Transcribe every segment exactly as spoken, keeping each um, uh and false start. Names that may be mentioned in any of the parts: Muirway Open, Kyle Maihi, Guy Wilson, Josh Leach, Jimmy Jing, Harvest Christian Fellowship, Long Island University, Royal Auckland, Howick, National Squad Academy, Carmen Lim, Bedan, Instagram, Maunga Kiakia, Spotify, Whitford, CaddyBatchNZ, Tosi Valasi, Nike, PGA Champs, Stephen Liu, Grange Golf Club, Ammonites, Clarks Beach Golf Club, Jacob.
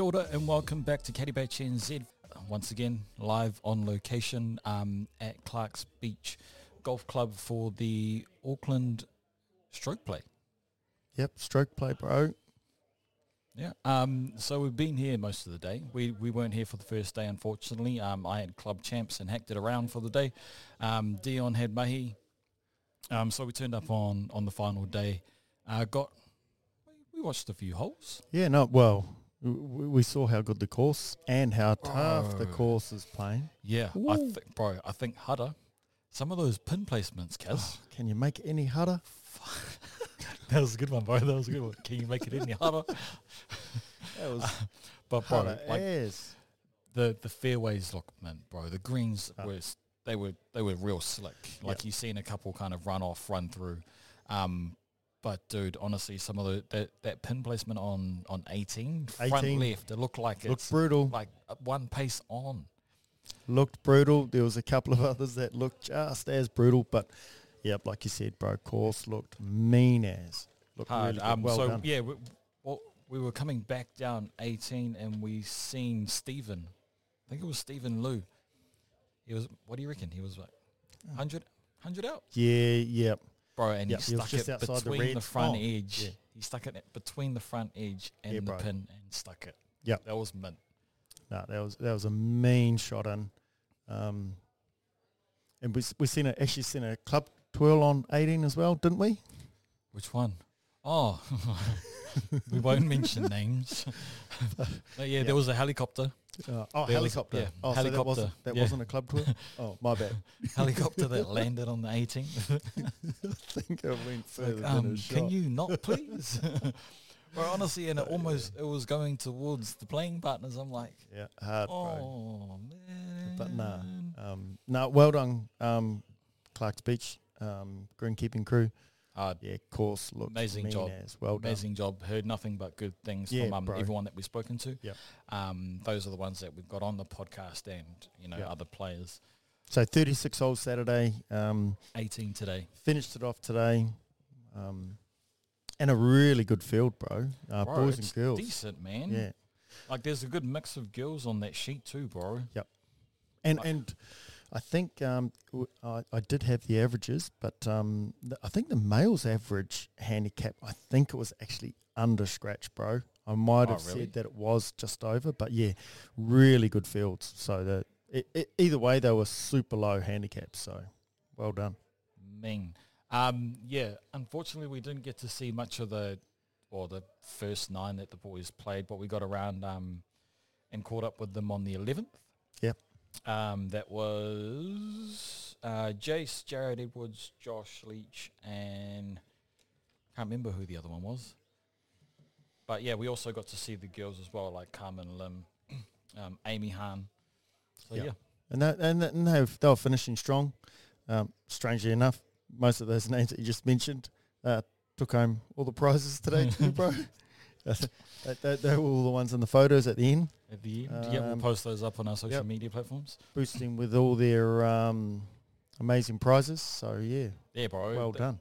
Kia ora and welcome back to CaddyBatchNZ, once again live on location um, at Clarks Beach Golf Club for the Auckland Stroke Play. Yep, Stroke Play, bro. Yeah, um, so we've been here most of the day. We we weren't here for the first day, unfortunately. Um, I had club champs and hacked it around for the day. Um, Dion had Maihi. Um, so we turned up on, on the final day. Uh, got we watched a few holes. Yeah, no, well, we, we saw how good the course and how tough oh. the course is playing. Yeah, Ooh. I think, bro, I think Hudder, some of those pin placements, Kaz. Oh, can you make any Hudder? That was a good one, bro. That was a good one. Can you make it any harder? That was, uh, but bro, like airs. the the fairways look mint, bro. The greens huh. were they were they were real slick. Like yep. you've seen a couple kind of run off, run through. Um, but dude, honestly, some of the that, that pin placement on on eighteen, front eighteen. Left, it looked like looked it's brutal. Like one pace on. Looked brutal. There was a couple of others that looked just as brutal, but. Yep, like you said, bro, course looked mean as. Looked hard. Really um, well so, done. yeah, we, well, we were coming back down eighteen and we seen Stephen. I think it was Stephen Liu. He was, what do you reckon? He was like one hundred out? Yeah, yeah. Bro, and yep, he stuck he it between the, the front oh, edge. Yeah. He stuck it between the front edge and yeah, the bro. pin and stuck it. Yeah. That was mint. No, that was that was a mean shot in. Um, and we we seen a, actually seen a club twirl on eighteen as well, didn't we? Which one? Oh, we won't mention names. But yeah, yep. there was a helicopter. Uh, oh, there helicopter. Was, yeah, oh, helicopter. So that wasn't, that yeah. wasn't a club twirl? Oh, my bad. Helicopter that landed on the eighteen. I think I went further like, um, than a shot. Can you not, please? Well, honestly, and it almost yeah. it was going towards the playing partners. I'm like, yeah, hard, oh, bro. man. But nah, um, nah, well done, um, Clarks Beach. Um, greenkeeping crew, uh, yeah, course looks amazing job. As. Well done. Amazing job. Heard nothing but good things yeah, from um, everyone that we've spoken to. Yep. Um, those are the ones that we've got on the podcast, and you know yep. other players. So thirty-six holes Saturday, um, eighteen today. Finished it off today, um, and a really good field, bro. Uh, bro boys and girls, decent man. Yeah, like there's a good mix of girls on that sheet too, bro. Yep, and like, and. I think um, w- I, I did have the averages, but um, th- I think the male's average handicap, I think it was actually under scratch, bro. I might oh, have really? said that it was just over, but yeah, really good fields. So that it, it, either way, they were super low handicaps, so well done. Mean. Um, yeah, unfortunately, we didn't get to see much of the or the first nine that the boys played, but we got around um, and caught up with them on the eleventh. Yep. Um, that was uh, Jace, Jared Edwards, Josh Leach, and can't remember who the other one was. But yeah, we also got to see the girls as well, like Carmen Lim, um, Amy Hahn. So yep. yeah, and that, and, that, and they, were, they were finishing strong. Um, strangely enough, most of those names that you just mentioned uh, took home all the prizes today, too, bro. They, they were all the ones in the photos at the end. At the end, um, yeah, we'll post those up on our social yep. media platforms. Boosting with all their um, amazing prizes, so yeah, yeah, bro, well that, done.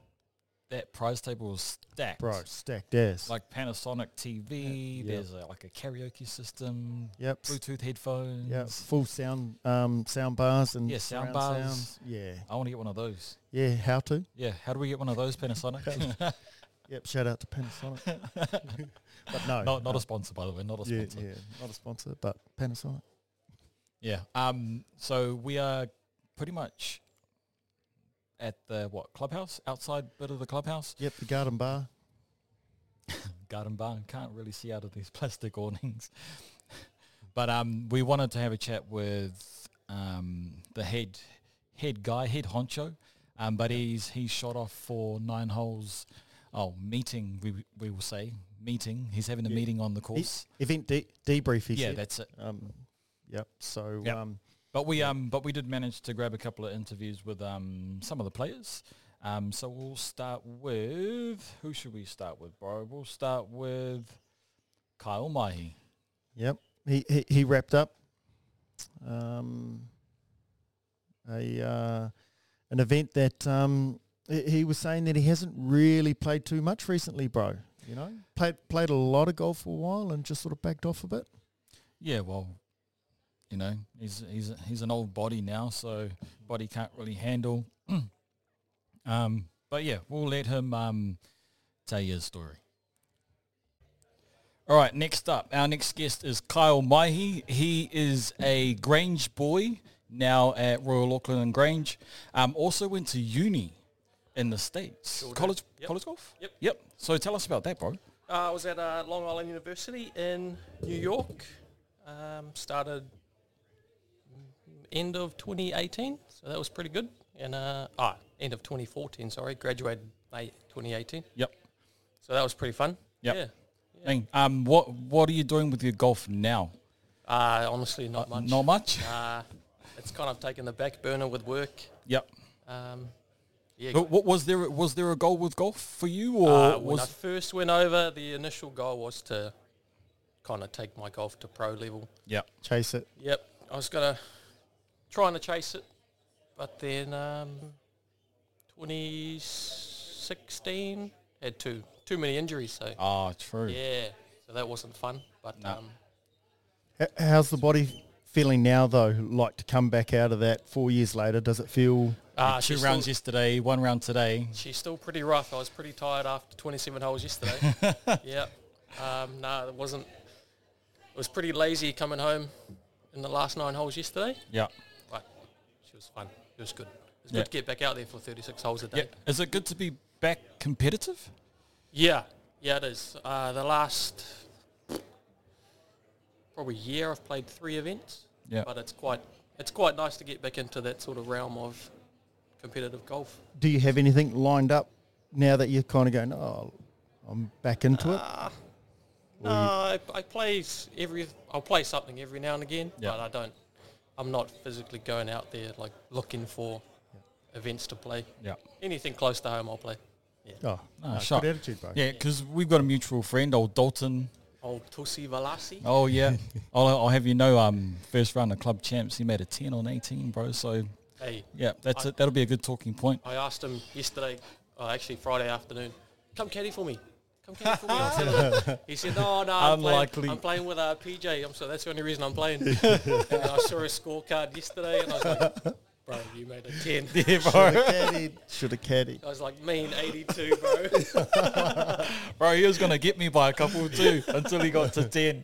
That prize table was stacked, bro, stacked as like Panasonic T V. Yep. There's a, like a karaoke system. Yep, Bluetooth headphones. Yeah, full sound, um, sound bars and yeah, sound bars. Sound. Yeah, I want to get one of those. Yeah, how to? Yeah, how do we get one of those, Panasonic? Yep, shout out to Panasonic. But no. Not, not uh, a sponsor, by the way, not a yeah, sponsor. Yeah, not a sponsor, but Panasonic. Yeah, um, so we are pretty much at the, what, clubhouse? Outside bit of the clubhouse? Yep, the garden bar. Garden bar, can't really see out of these plastic awnings. But um, we wanted to have a chat with um, the head head guy, head honcho, um, but he's he shot off for nine holes. Oh, meeting, we we will say. Meeting. He's having a yeah. meeting on the course. He, event de- debrief, he yeah, said. Yeah, that's it. Um, yep, so... Yep. Um, but we yeah. um, but we did manage to grab a couple of interviews with um some of the players. Um, So we'll start with... Who should we start with, bro? We'll start with Kyle Maihi. Yep, he he, he wrapped up um a uh, an event that... um. He was saying that he hasn't really played too much recently, bro. You know, played played a lot of golf for a while and just sort of backed off a bit. yeah, well, you know, he's he's he's an old body now, so body can't really handle. um, but yeah, we'll let him um, tell you his story. All right, next up, our next guest is Kyle Maihi. He is a Grange boy now at Royal Auckland and Grange. Um, also went to uni in the States. Sure college, yep. college golf? Yep. Yep. So tell us about that, bro. Uh, I was at uh, Long Island University in New York. Um, started end of twenty eighteen, so that was pretty good. And uh, ah, end of twenty fourteen, sorry. Graduated May twenty eighteen. Yep. So that was pretty fun. Yep. Yeah. Yeah. Um, what what are you doing with your golf now? Uh, honestly, not much. Not much? Uh, it's kind of taken the back burner with work. Yep. Um, yeah. But what, was there was there a goal with golf for you? Or uh, when was I first went over, the initial goal was to kind of take my golf to pro level. Yep. Chase it. Yep. I was gonna trying to chase it, but then um, twenty sixteen had two. Too many injuries, so oh, true. Yeah, so that wasn't fun. But no. um, H- how's the body feeling now, though? Like to come back out of that four years later? Does it feel uh, two rounds still, yesterday, one round today? She's still pretty rough. I was pretty tired after twenty-seven holes yesterday. yeah, um, no, it wasn't. It was pretty lazy coming home in the last nine holes yesterday. Yeah, but she was fun. It was good. It was yeah. good to get back out there for thirty-six holes a day. Yeah. Is it good to be back competitive? Yeah, yeah, it is. Uh, the last probably year, I've played three events. Yeah, but it's quite it's quite nice to get back into that sort of realm of competitive golf. Do you have anything lined up now that you're kind of going, oh, I'm back into uh, it? No, I, I play every. I'll play something every now and again, yeah. but I don't. I'm not physically going out there like looking for yeah. events to play. Yeah, anything close to home, I'll play. Yeah. Oh, no, no, good attitude, bro. Yeah, because we've got a mutual friend, old Dalton. Old Tosi Valasi. Oh, yeah. I'll, I'll have you know, um, first round of club champs, he made a ten on eighteen, bro. So, hey, yeah, that's I, it. That'll be a good talking point. I asked him yesterday, oh, actually Friday afternoon, come caddy for me. Come caddy for me. I said, he said, no, no, I'm, Unlikely. Playing, I'm playing with uh, P J. I'm so that's the only reason I'm playing. And I saw his scorecard yesterday, and I was like, bro, you made a ten. Yeah, bro. Should have caddied. Should have caddied. I was like, mean eighty-two, bro. Bro, he was going to get me by a couple too until he got to ten.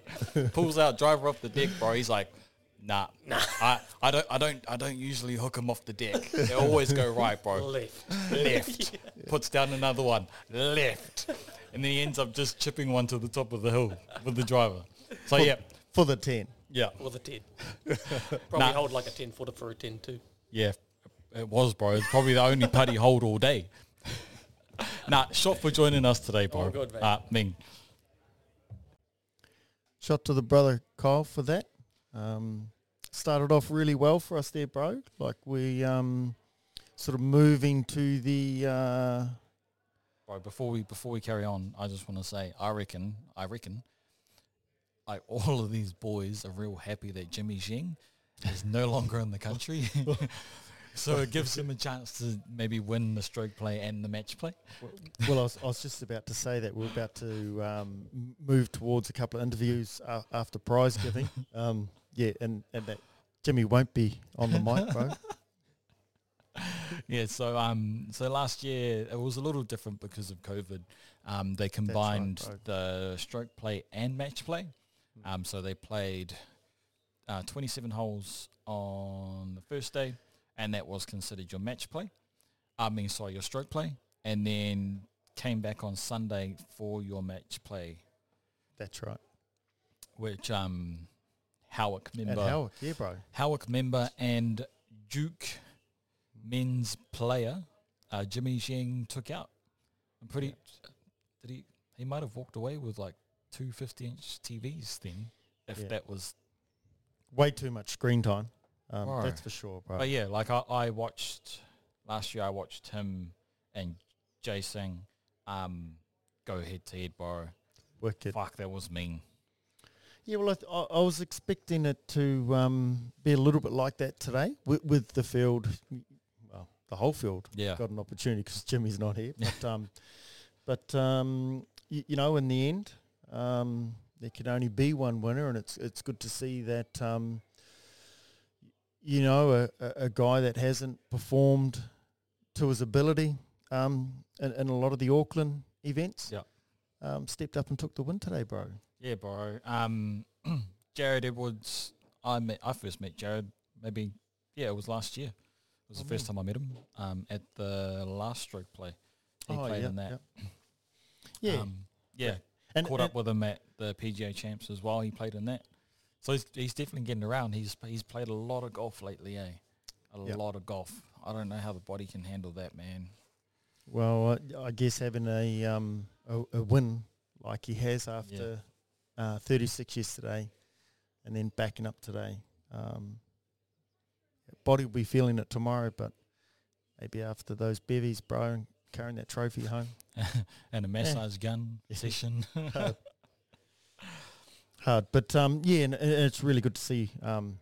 Pulls out driver off the deck, bro. He's like, nah, nah. I, I don't, I don't, I don't usually hook him off the deck. They always go right, bro. Left, left. Yeah. Puts down another one, left, and then he ends up just chipping one to the top of the hill with the driver. So for, yeah, for the ten. Yeah, for the ten. Probably nah. hold like a ten footer for a ten too. Yeah, it was, bro. It's probably the only putty hold all day. Nah, shot for joining us today, bro. Oh, good, mate. Uh, Ming. Shot to the brother, Kyle, for that. Um, started off really well for us there, bro. Like, we um, sort of moving to the... Uh bro, before we, before we carry on, I just want to say, I reckon, I reckon, I, all of these boys are real happy that Jimmy Jing is no longer in the country, so it gives him a chance to maybe win the stroke play and the match play. Well, well I, was, I was just about to say that we're about to um, move towards a couple of interviews uh, after prize giving. Um, yeah, and, and that Jimmy won't be on the mic, bro. Yeah, so um, so last year it was a little different because of COVID. Um, they combined right, the stroke play and match play, um, so they played. Uh, twenty-seven holes on the first day, and that was considered your match play. I mean, sorry, your stroke play, and then came back on Sunday for your match play. That's right. Which um, Howick member, and Howick, yeah, bro. Howick member and Duke men's player uh, Jimmy Jing took out. I'm pretty. Yeah. Did he? He might have walked away with like two fifty-inch T Vs then, if yeah. that was. Way too much screen time, um, right. that's for sure. Bro. But yeah, like I, I watched, last year I watched him and Jay Singh um, go head-to-head, bro. Wicked. Fuck, that was mean. Yeah, well, I, th- I was expecting it to um, be a little bit like that today with, with the field, well, the whole field yeah. got an opportunity because Jimmy's not here. But, um, but um, y- you know, in the end, um, there can only be one winner, and it's it's good to see that, um, you know, a, a guy that hasn't performed to his ability um, in, in a lot of the Auckland events yep. um, stepped up and took the win today, bro. Yeah, bro. Um, Jared Edwards, I met, I first met Jared maybe, yeah, it was last year. It was oh, the first man. time I met him um, at the last stroke play. He oh, played yep, in that. Yep. Yeah. Um, yeah. And, Caught and up with him at the P G A Champs as well. He played in that. So he's, he's definitely getting around. He's he's played a lot of golf lately, eh? A yep. lot of golf. I don't know how the body can handle that, man. Well, I, I guess having a, um, a a win like he has after yeah. uh, thirty-six yesterday and then backing up today. Um, body will be feeling it tomorrow, but maybe after those bevies, bro, carrying that trophy home. And a massage yeah. gun yeah. session. Hard. Hard. But, um, yeah, and, and it's really good to see um,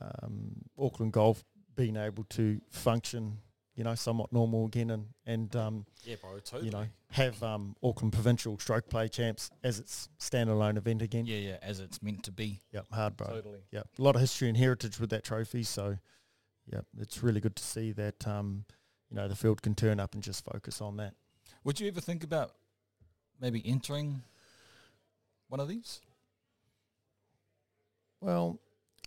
um, Auckland Golf being able to function, you know, somewhat normal again and, and um, yeah, bro, totally. you know, have um, Auckland Provincial Stroke Play Champs as its standalone event again. Yeah, yeah, as it's meant to be. Yep, hard, bro. Totally. Yep, a lot of history and heritage with that trophy, so, yeah, it's really good to see that, um, you know, the field can turn up and just focus on that. Would you ever think about maybe entering one of these? Well,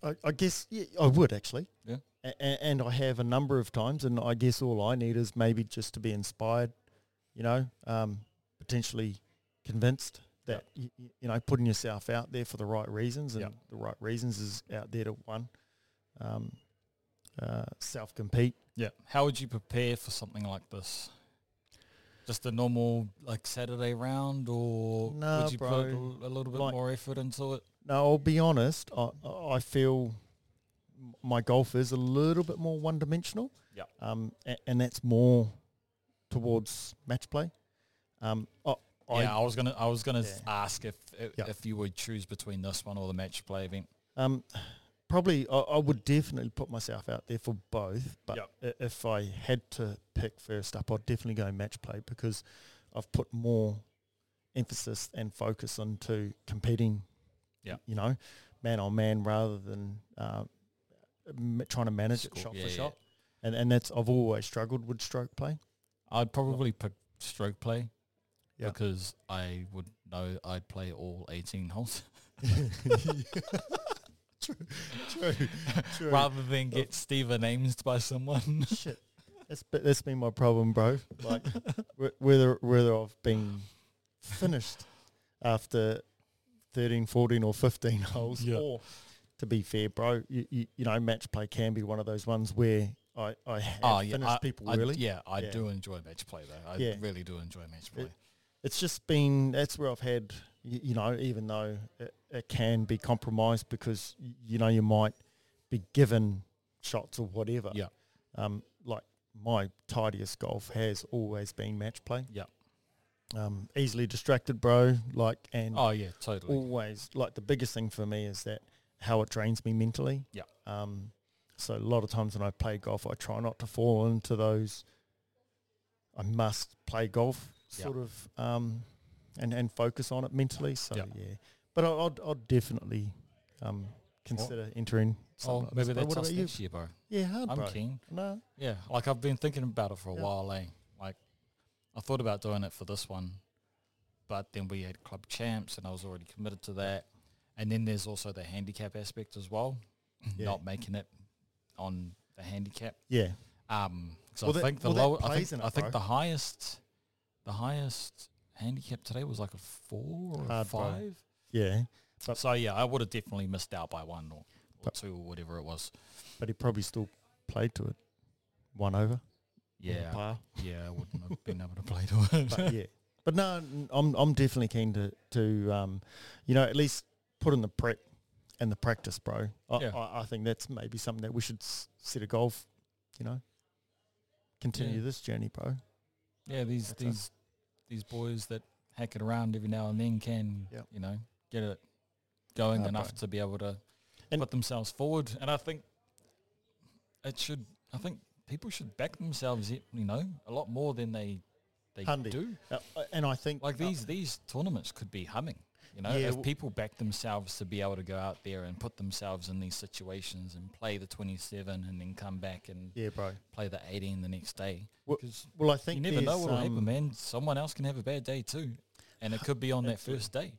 I, I guess yeah, I would actually. Yeah. A- and I have a number of times, and I guess all I need is maybe just to be inspired, you know, um, potentially convinced that, yep. you, you know, putting yourself out there for the right reasons, and yep. the right reasons is out there to, one, um, uh, self-compete. Yeah. How would you prepare for something like this? Just a normal, like, Saturday round, or no, would you bro, put a little bit like, more effort into it? No, I'll be honest. I, I feel my golf is a little bit more one-dimensional. Yeah. Um, and, and that's more towards match play. Um, I, yeah, I, I was gonna, I was gonna yeah. ask if if, yep. if you would choose between this one or the match play event. Um, probably, I, I would definitely put myself out there for both. But yep. if I had to pick first up, I'd definitely go match play because I've put more emphasis and focus into competing. Yeah. You know, man on man rather than uh, m- trying to manage School. it shot yeah, for yeah. shot, and and that's I've always struggled with stroke play. I'd probably pick stroke play yep. because I would know I'd play all eighteen holes. True, true, true. Rather than get Stephen Ames by someone. Shit, that's be, that's been my problem, bro. Like whether whether I've been finished after thirteen, fourteen, or fifteen holes. Yeah. Or, to be fair, bro, you, you, you know, match play can be one of those ones where I, I have oh, yeah, finished I, people I, really. Yeah, I yeah. do enjoy match play, though. I yeah. really do enjoy match play. It, it's just been, that's where I've had, you, you know, even though it, it can be compromised because, you know, you might be given shots or whatever. Yeah. Um, like, my tidiest golf has always been match play. Yeah. Um, easily distracted, bro. Like and oh yeah, totally. Always like the biggest thing for me is that how it drains me mentally. Yeah. Um. So a lot of times when I play golf, I try not to fall into those. I must play golf, yep. sort of, um, and and focus on it mentally. So yep. yeah, but I, I'd I'd definitely um consider what? entering. Oh, like maybe that's us next year, bro. Yeah, hard, I'm bro. keen. No. Yeah, like I've been thinking about it for a yeah. while, eh? I thought about doing it for this one, but then we had club champs, and I was already committed to that. And then there's also the handicap aspect as well, yeah. not making it on the handicap. Yeah. Um. So well I, think that, well low, I think the low, I think the highest, the highest handicap today was like a four or Hard a five. Bro. Yeah. But so yeah, I would have definitely missed out by one or, or two or whatever it was. But he probably still played to it, one over. Yeah, yeah, I wouldn't have been able to play to it. But yeah, but no, I'm I'm definitely keen to to um, you know, at least put in the prep and the practice, bro. I, yeah. I, I think that's maybe something that we should s- set a goal, you know, continue yeah. this journey, bro. Yeah, these that's these it. these boys that hack it around every now and then can yep. you know get it going oh, enough bro. to be able to and put themselves forward, and I think it should. I think. People should back themselves, you know, a lot more than they they Handy. do. Uh, and I think... Like these uh, these tournaments could be humming. You know, yeah. if people back themselves to be able to go out there and put themselves in these situations and play the twenty-seven and then come back and yeah, bro. play the eighteen the next day. Well, well I think you never know what will um, happen, man. Someone else can have a bad day too, and it could be on that first day.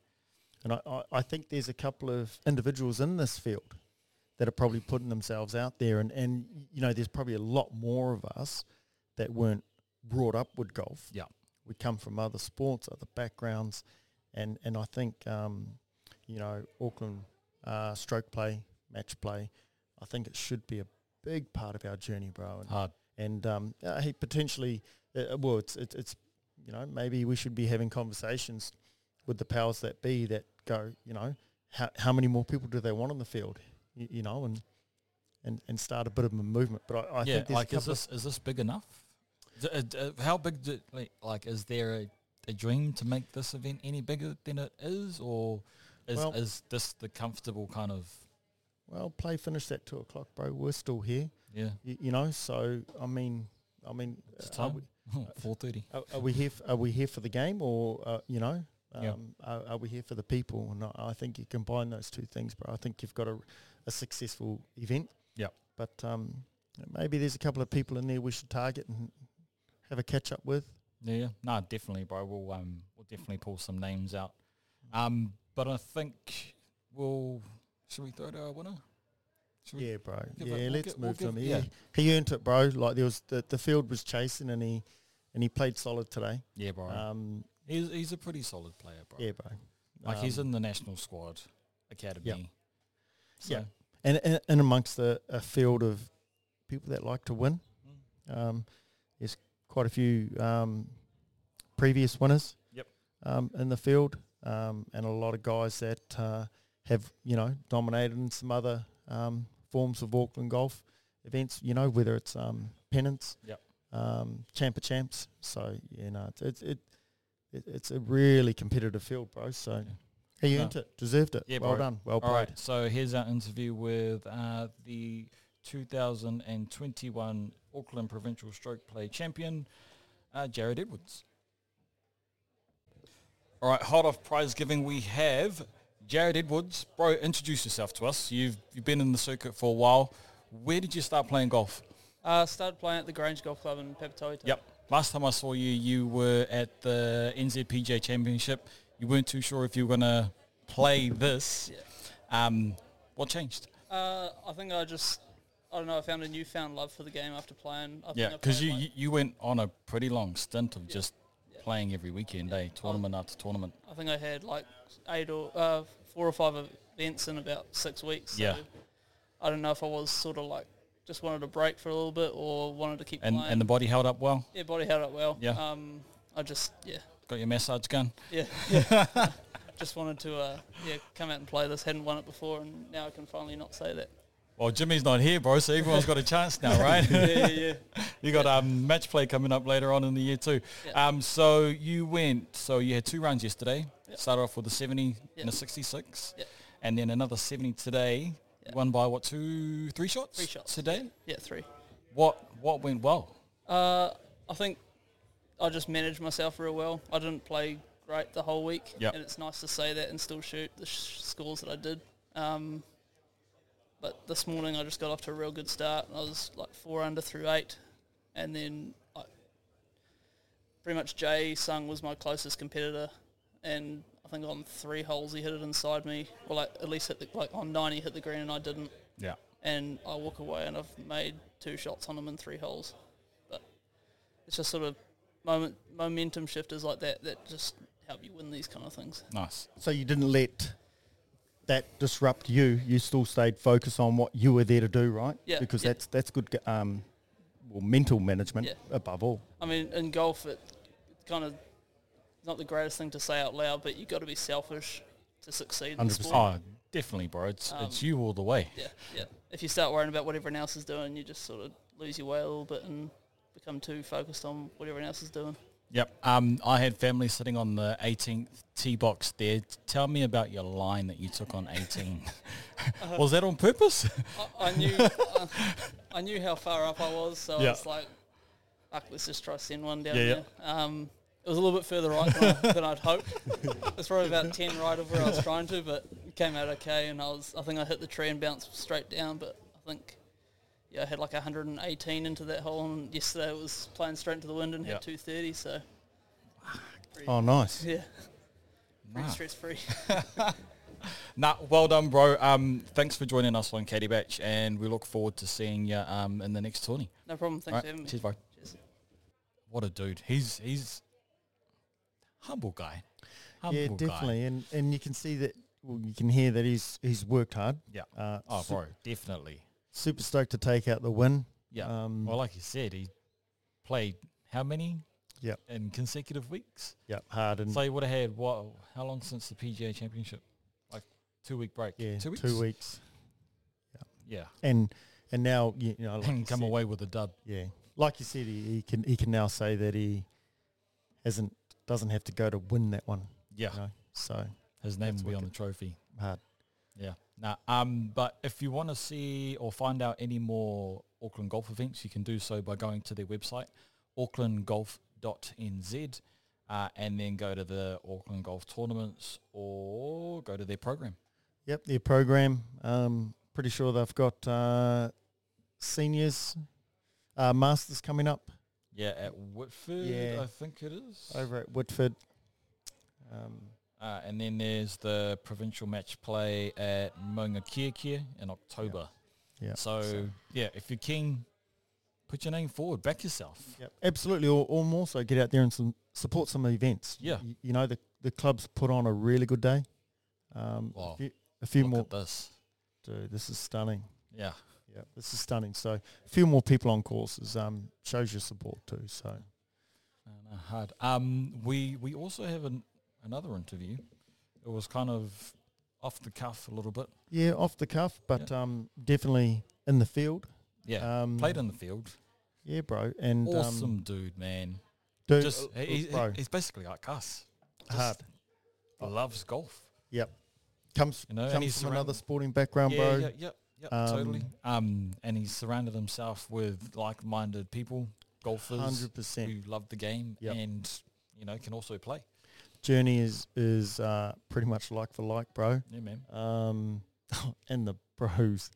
And I, I, I think there's a couple of individuals in this field that are probably putting themselves out there, and, and you know, there's probably a lot more of us that weren't brought up with golf. Yeah. We come from other sports, other backgrounds, and, and I think, um, you know, Auckland uh, stroke play, match play, I think it should be a big part of our journey, bro. And, Hard. And um, uh, he potentially, uh, well, it's, it's, it's, you know, maybe we should be having conversations with the powers that be that go, you know, how, how many more people do they want on the field, you, you know, and, and and start a bit of a movement. But I, I yeah, think there's like, a is this, is this big enough? How big, do, like, is there a, a dream to make this event any bigger than it is, or is well, is this the comfortable kind of? Well, play finished at two o'clock, bro. We're still here. Yeah, y- you know. So I mean, I mean, it's time. Four thirty. Are, are we here? F- are we here for the game, or uh, you know, um, yep. are, are we here for the people? And I think you combine those two things, bro. I think you've got a, a successful event. Yeah. But um, maybe there's a couple of people in there we should target and have a catch up with. Yeah, no, definitely, bro. We'll um, we'll definitely pull some names out. Um, but I think we'll should we throw to our winner? Should yeah, bro. Yeah, it, let's we'll move we'll to him. Yeah. He earned it, bro. Like there was the, the field was chasing, and he and he played solid today. Yeah, bro. Um, he's he's a pretty solid player, bro. Yeah, bro. Like um, he's in the National Squad Academy. Yeah. So. yeah. And, and and amongst the a field of people that like to win, mm. um, there's quite a few um, previous winners yep. um, in the field, um, and a lot of guys that uh, have, you know, dominated in some other um, forms of Auckland golf events, you know, whether it's um, pennants, yep. um, champ of champs. So, you know, it's it, it it's a really competitive field, bro. So yeah. he earned no. it, deserved it. Yeah, well bro. done, well played. All right, so here's our interview with uh, the two thousand twenty-one Auckland Provincial Stroke Play Champion, uh, Jared Edwards. All right, hot off prize giving, we have Jared Edwards. Bro, introduce yourself to us. You've you've been in the circuit for a while. Where did you start playing golf? I uh, started playing at the Grange Golf Club in Pepitoito. Yep. Last time I saw you, you were at the N Z P J Championship. You weren't too sure if you were going to play this. yeah. Um, what changed? Uh, I think I just... I don't know, I found a newfound love for the game after playing. I yeah, because you, like you went on a pretty long stint of yeah, just yeah. playing every weekend, yeah. eh? Tournament um, after tournament. I think I had like eight or uh, four or five events in about six weeks. So yeah. I don't know if I was sort of like just wanted a break for a little bit or wanted to keep and, playing. And the body held up well? Yeah, body held up well. Yeah. Um, I just, yeah. Got your massage gun? Yeah. yeah. Just wanted to uh, yeah, come out and play this. Hadn't won it before, and now I can finally not say that. Well, Jimmy's not here, bro, so everyone's got a chance now, right? yeah, yeah, yeah. you got um, match play coming up later on in the year too. Yeah. Um, so you went, so you had two rounds yesterday. Yep. Started off with a seventy yep. and a sixty-six, yep. and then another seventy today. Yep. Won by what, two, three shots? Three shots today. Yeah, yeah three. What What went well? Uh, I think I just managed myself real well. I didn't play great the whole week, yep. and it's nice to say that and still shoot the sh- scores that I did. Um, But this morning I just got off to a real good start. I was like four under through eight, and then I, pretty much Jay Singh was my closest competitor, and I think on three holes he hit it inside me. Well, like at least hit the, like on ninety hit the green, and I didn't. Yeah. And I walk away, and I've made two shots on him in three holes. But it's just sort of moment momentum shifters like that that just help you win these kind of things. Nice. So you didn't let that disrupt you, you still stayed focused on what you were there to do, right? Yeah. Because yeah. that's that's good, um, well, mental management yeah. above all. I mean, in golf, it kind of not the greatest thing to say out loud, but you got to be selfish to succeed in the sport. Oh, definitely, bro. It's, um, it's you all the way. Yeah, yeah. If you start worrying about what everyone else is doing, you just sort of lose your way a little bit and become too focused on what everyone else is doing. Yep. Um, I had family sitting on the eighteenth tee box there. Tell me about your line that you took on eighteen. uh, was that on purpose? I, I knew uh, I knew how far up I was, so yeah. I was like, fuck, let's just try send one down yeah, there. Yeah. Um, It was a little bit further right than, I, than I'd hoped. It was probably about ten right of where I was trying to, but it came out okay. And I was—I think I hit the tree and bounced straight down. But I think, yeah, I had like one hundred eighteen into that hole. And yesterday it was playing straight into the wind and yep. had two thirty. So, pretty, oh, nice. Yeah, pretty nah. stress-free. Nah, well done, bro. Um, thanks for joining us on Caddy Batch, and we look forward to seeing you um in the next tourney. No problem. Thanks right. for having me. Cheers, bro. Cheers. What a dude. He's he's. Humble guy. Humble yeah, definitely. Guy. And and you can see that, well, you can hear that he's he's worked hard. Yeah. Uh, oh, su- bro, definitely. Super stoked to take out the win. Yeah. Um, well, like you said, he played how many? Yeah. In consecutive weeks? Yeah, hard. And so he would have had, what, how long since the P G A Championship? Like two-week break. Yeah, two weeks. Two weeks. Yeah. Yeah. And and now, you know. Like and come said, away with a dub. Yeah. Like you said, he, he can he can now say that he hasn't. Doesn't have to go to win that one. Yeah. You know? So his name will be on the trophy. Hard. Yeah. Nah, um, but if you want to see or find out any more Auckland golf events, you can do so by going to their website, auckland golf dot n z, uh, and then go to the Auckland Golf Tournaments or go to their program. Yep, their program. Um, pretty sure they've got uh, seniors, uh, masters coming up. Yeah, at Whitford, yeah. I think it is. Over at Whitford. Um, uh, and then there's the provincial match play at Maunga Kiakia in October. Yeah. Yep. So, so, yeah, if you're keen, put your name forward, back yourself. Yep. Absolutely, or, or more so, get out there and some, support some events. Yeah. You, you know, the, the club's put on a really good day. Um, wow. A few, a few Look more. At this. Dude, this is stunning. Yeah. Yeah, this is stunning. So a few more people on courses um, shows your support too. So uh, hard. Um, we we also have an, another interview. It was kind of off the cuff a little bit. Yeah, off the cuff, but yeah. um, definitely in the field. Yeah, um, played in the field. Yeah, bro. And awesome um, dude, man. Dude, just uh, he, bro. he's basically like us. Just hard. Loves golf. Yep. Comes you know, comes from another sporting background, yeah, bro. Yeah. Yeah. Yep, um, totally. Um, and he's surrounded himself with like-minded people, golfers, one hundred percent who love the game, yep. and you know can also play. Journey is is uh, pretty much like for like, bro. Yeah, man. Um, and the bros,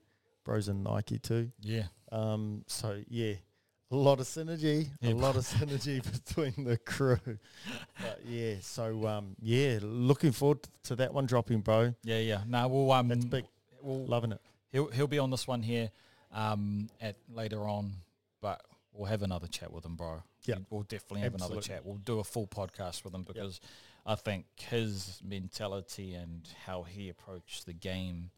bros in Nike too. Yeah. Um. So yeah, a lot of synergy, yeah, a lot of synergy between the crew. But yeah. So um. Yeah, looking forward to that one dropping, bro. Yeah, yeah. No, nah, we'll um. That's big. We'll loving it. He'll he'll be on this one here um, at later on, but we'll have another chat with him, bro. Yeah, we'll definitely have Absolutely. another chat. We'll do a full podcast with him because yep. I think his mentality and how he approached the game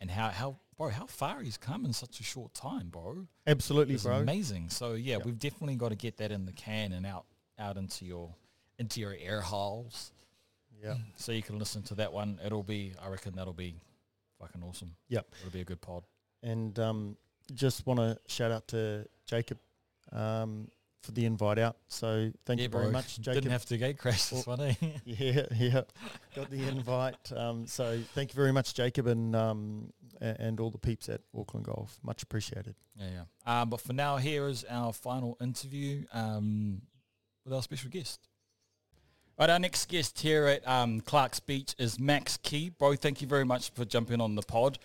and how, how bro how far he's come in such a short time, bro. Absolutely, is bro. Amazing. So yeah, yep. we've definitely got to get that in the can and out out into your into your air holes. Yeah. So you can listen to that one. It'll be I reckon that'll be. Fucking awesome. Yep. It'll be a good pod. And um, just want to shout out to Jacob um, for the invite out. So thank yeah, you very bro. much, Jacob. Didn't have to gate crash this one, eh? Yeah, yeah. Got the invite. Um, so thank you very much, Jacob, and um, and all the peeps at Auckland Golf. Much appreciated. Yeah, yeah. Um, but for now, here is our final interview um, with our special guest. Right, our next guest here at um, Clarks Beach is Max Key. Bro, thank you very much for jumping on the pod.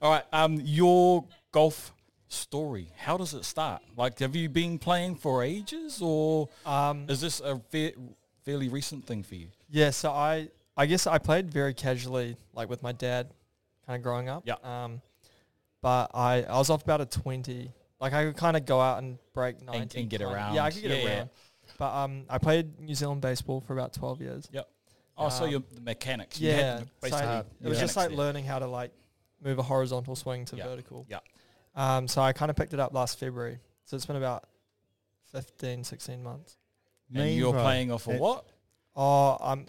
All right, um, your golf story, how does it start? Like, have you been playing for ages, or um, is this a fa- fairly recent thing for you? Yeah, so I I guess I played very casually, like with my dad, kind of growing up. Yeah. Um, but I, I was off about a twenty. Like, I could kind of go out and break nineteen. And, and get twenty. Around. Yeah, I could get yeah, around. Yeah. But um, I played New Zealand baseball for about twelve years. Yep. Oh, um, so you're the mechanics. You yeah. So it was just like there. learning how to like move a horizontal swing to yep. vertical. Yeah. Um, so I kind of picked it up last February. So it's been about fifteen, sixteen months. And Me, you're bro. playing off of what? Oh, I'm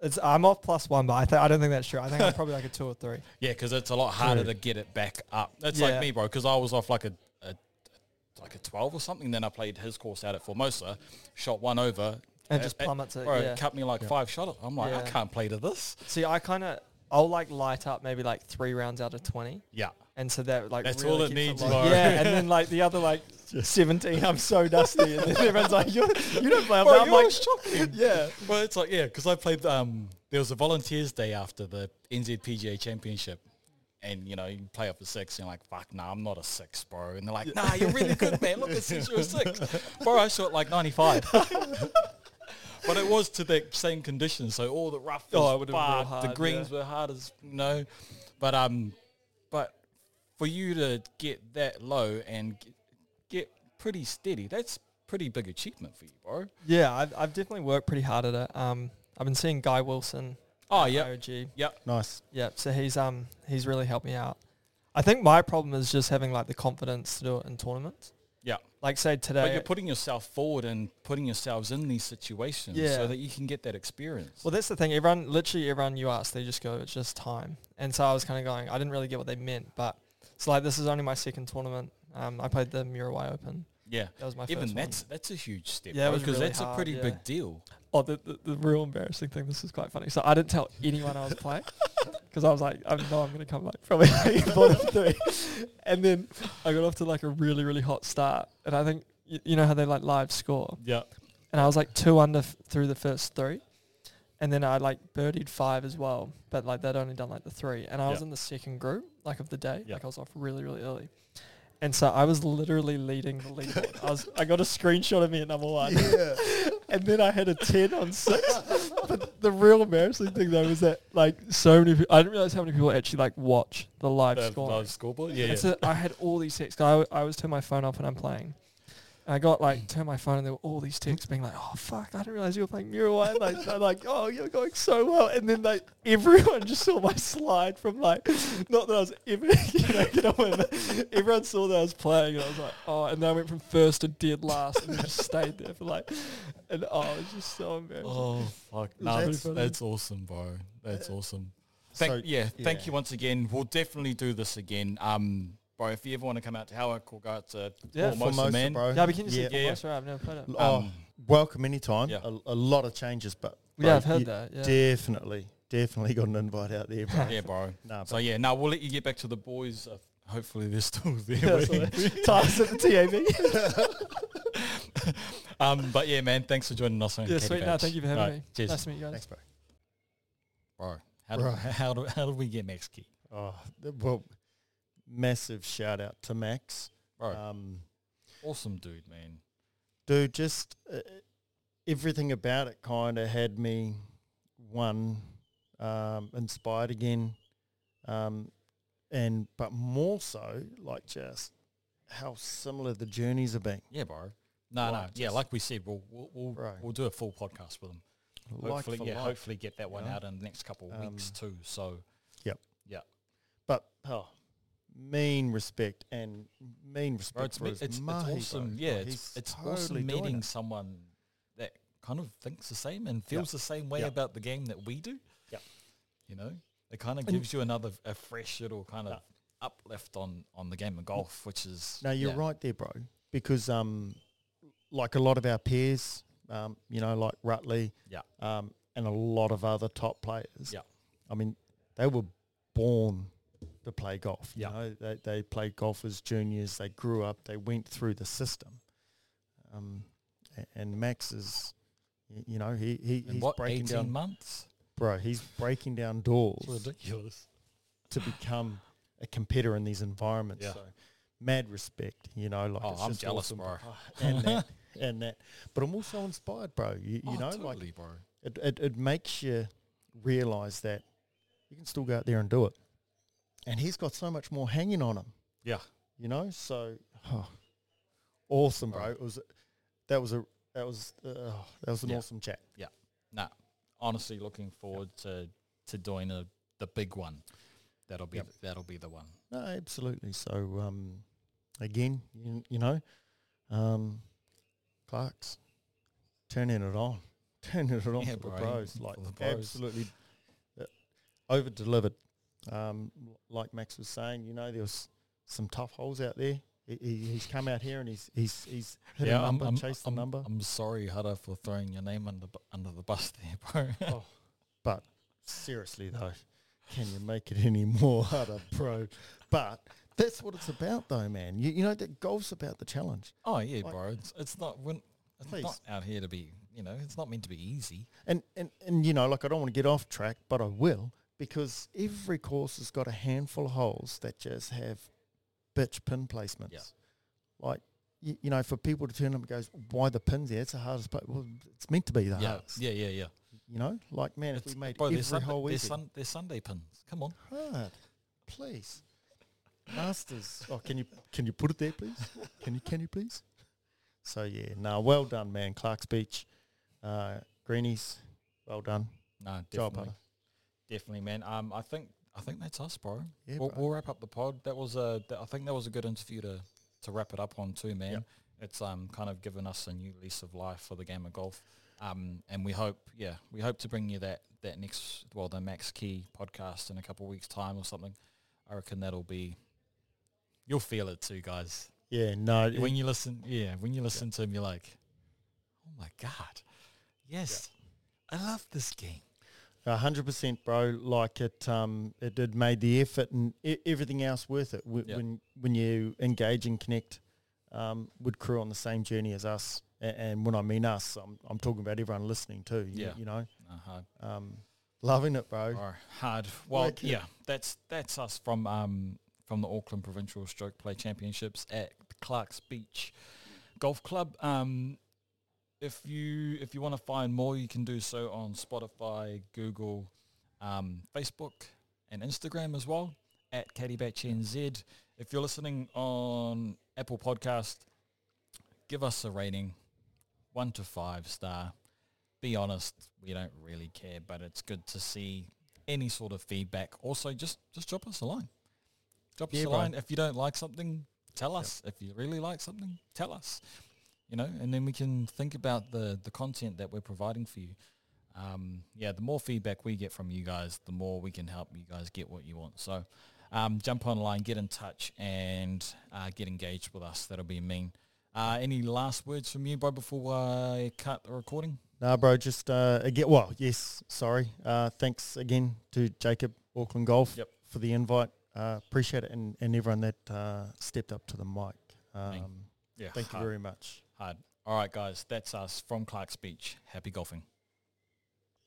it's I'm off plus one, but I th- I don't think that's true. I think I'm probably like a two or three. Yeah, because it's a lot harder True. to get it back up. It's yeah. like me, bro, because I was off like a. like a twelve or something, then I played his course out at Formosa, shot one over. And uh, just plummets it, bro, yeah. it cut me like yeah. five shots. I'm like, yeah. I can't play to this. See, I kind of, I'll like light up maybe like three rounds out of twenty. Yeah. And so that like That's really all it needs, it bro. Yeah, and then like the other like seventeen, I'm so dusty. And then everyone's like, you don't play up now. I'm like, shocking. Yeah. Well, it's like, yeah, because I played, um, there was a volunteers day after the N Z P G A Championship. And, you know, you play up a six, and you're like, fuck, nah, I'm not a six, bro. And they're like, nah, you're really good, man. Look, it says you're a six. Bro, I shot like ninety-five. But it was to that same condition. So all the rough was oh, barred, hard, the greens yeah. were hard as, you know. But, um, but for you to get that low and get, get pretty steady, that's pretty big achievement for you, bro. Yeah, I've, I've definitely worked pretty hard at it. Um, I've been seeing Guy Wilson. Oh, yeah. Yep. Nice. Yeah, so he's um he's really helped me out. I think my problem is just having, like, the confidence to do it in tournaments. Yeah. Like, say, today. But you're putting yourself forward and putting yourselves in these situations yeah. so that you can get that experience. Well, that's the thing. Everyone, literally everyone you ask, they just go, it's just time. And so I was kind of going, I didn't really get what they meant. But it's like, this is only my second tournament. Um, I played the Muirway Open. Yeah. That was my Even first that's, one. that's a huge step. Yeah, because really that's hard, a pretty yeah. big deal. Oh, the, the the real embarrassing thing, this is quite funny. So I didn't tell anyone I was playing because I was like, I know I'm going to come like probably like bottom three. And then I got off to like a really, really hot start. And I think, y- you know how they like live score? Yeah. And I was like two under f- through the first three. And then I like birdied five as well. But like they'd only done like the three. And I yeah. was in the second group like of the day. Yeah. Like I was off really, really early. And so I was literally leading the leaderboard. I was I got a screenshot of me at number one. Yeah. And then I had a ten on six. But the real embarrassing thing though was that like so many people, I didn't realize how many people actually like watch the live the score. Live scoreboard, yeah. And yeah. So I had all these texts. I, I always turn my phone off when I'm playing. And I got like turned my phone and there were all these texts being like, oh fuck, I didn't realize you were playing Muirway. Like I'm like, oh, you're going so well. And then like everyone just saw my slide from like, not that I was ever, you know, you know when everyone saw that I was playing and I was like, oh, and then I went from first to dead last and just stayed there for like, and oh, it was just so embarrassing. Oh fuck, no, that's, that's awesome, bro. That's awesome. Thank, so, yeah, yeah, thank you once again. We'll definitely do this again. Um, Bro, if you ever want to come out to Howick or go out to yeah, Formosa, Formosa, man. Bro. Yeah, we can just yeah. yeah. Formosa, I've never played it. Oh, um, welcome anytime. Yeah. A, a lot of changes, but... Bro, yeah, I've heard that. Yeah. Definitely, definitely got an invite out there, bro. yeah, bro. Nah, so, yeah, no, nah, we'll let you get back to the boys. Uh, hopefully they're still there. Times at the T A B. um, but, yeah, man, thanks for joining us on Yeah, sweet. No, thank you for having right, me. Cheers. Nice to meet you guys. Thanks, bro. Bro, how, bro. Do, how, do, how do we get Max Key? Oh, well... Massive shout out to Max. Right. Um, awesome dude, man. Dude, just uh, everything about it kind of had me, one, um, inspired again, um, and but more so, like just how similar the journeys have been. Yeah, bro. No, like no. Yeah, like we said, we'll we'll we'll, bro. we'll do a full podcast with them. Like hopefully, yeah, life, hopefully get that one know? out in the next couple of um, weeks too. So, yep. Yeah. But, oh. Mean respect and mean respect bro, it's for me, his it's, Maihi, it's awesome, bro. Yeah, like it's, it's totally awesome meeting it. someone that kind of thinks the same and feels yep. the same way yep. about the game that we do. Yeah, you know, it kind of gives you another a fresh little kind of no. uplift on on the game of golf, which is no, you're yeah. right there, bro. Because um, like a lot of our peers, um, you know, like Rutley, yeah, um, and a lot of other top players. Yeah, I mean, they were born to play golf, you yep. know, they they played golf as juniors. They grew up. They went through the system. Um, and Max is, you know, he, he he's what, breaking eighteen down months, bro. He's breaking down doors, ridiculous, to become a competitor in these environments. Yeah. So, mad respect, you know. Like, oh, it's I'm just jealous, awesome, bro. And that, and that, but I'm also inspired, bro. You, oh, you know, totally, like, bro. It, it it makes you realize that you can still go out there and do it. And he's got so much more hanging on him. Yeah. You know, so oh, awesome, bro. It was that was a that was uh, that was an yeah. awesome chat. Yeah. Nah. Honestly, looking forward yep. to to doing a, the big one. That'll be yep. that'll be the one. No, absolutely. So um, again, you, you know, um, Clarks, turning it on, turning it on yeah, for bro. the bros, like for the bros. absolutely uh, over delivered. Um, like Max was saying, you know, there was some tough holes out there. He, he, he's come out here and he's he's he's hit yeah, a number, I'm, chased I'm, the number. I'm sorry, Hara, for throwing your name under under the bus there, bro. Oh, but seriously though, can you make it any more, Hara, bro? But That's what it's about, though, man. You, you know, that golf's about the challenge. Oh, yeah, like, bro. It's, it's not when it's not out here to be, you know, it's not meant to be easy. And, and, and, you know, like, I don't want to get off track, but I will, because every course has got a handful of holes that just have bitch pin placements. Yeah. Like, you, you know, for people to turn up and goes, why the pins there? It's the hardest place. Well, it's meant to be the yeah. hardest. Yeah, yeah, yeah. You know, like, man, it's, if we made bro, every Sunday, hole easy. There's sun, there's Sunday pins. Come on. Hard. Please. Masters. Oh, can you can you put it there, please? Can you can you please? So yeah, no, nah, well done, man. Clarks Beach, uh, Greenies, well done. No, definitely, job, definitely, man. Um, I think I think that's us, bro. Yeah, we'll, bro. we'll wrap up the pod. That was a, th- I think that was a good interview to, to wrap it up on too, man. Yep. It's um kind of given us a new lease of life for the game of golf. Um, and we hope, yeah, we hope to bring you that that next, well, the Max Key podcast in a couple of weeks' time or something. I reckon that'll be. You'll feel it too, guys. Yeah, no. When you listen, yeah, when you listen yeah. to him, you're like, oh, my God. Yes, yeah. I love this game. one hundred percent, bro. Like, it um, it did made the effort and everything else worth it. W- yeah. When when you engage and connect um, with crew on the same journey as us, and, and when I mean us, I'm, I'm talking about everyone listening too, you, yeah. you know. Uh-huh. Um, loving it, bro. Oh, hard. Well, like yeah, it. that's that's us from... Um, from the Auckland Provincial Stroke Play Championships at Clarks Beach Golf Club. Um, if you if you want to find more, you can do so on Spotify, Google, um, Facebook, and Instagram as well, at CaddyBatchNZ. If you're listening on Apple Podcast, give us a rating, one to five star. Be honest, we don't really care, but it's good to see any sort of feedback. Also, just, just drop us a line. Drop yeah, us a line. If you don't like something, tell us. Yep. If you really like something, tell us. You know, and then we can think about the, the content that we're providing for you. Um, yeah, the more feedback we get from you guys, the more we can help you guys get what you want. So um, jump online, get in touch, and uh, get engaged with us. That'll be mean. Uh, any last words from you, bro, before I cut the recording? No, bro, just uh, again, well, yes, sorry. Uh, thanks again to Jacob, Auckland Golf, yep. for the invite. Uh, appreciate it, and, and everyone that uh, stepped up to the mic. Um, yeah, thank hard. you very much. Hard. All right, guys, that's us from Clarks Beach. Happy golfing.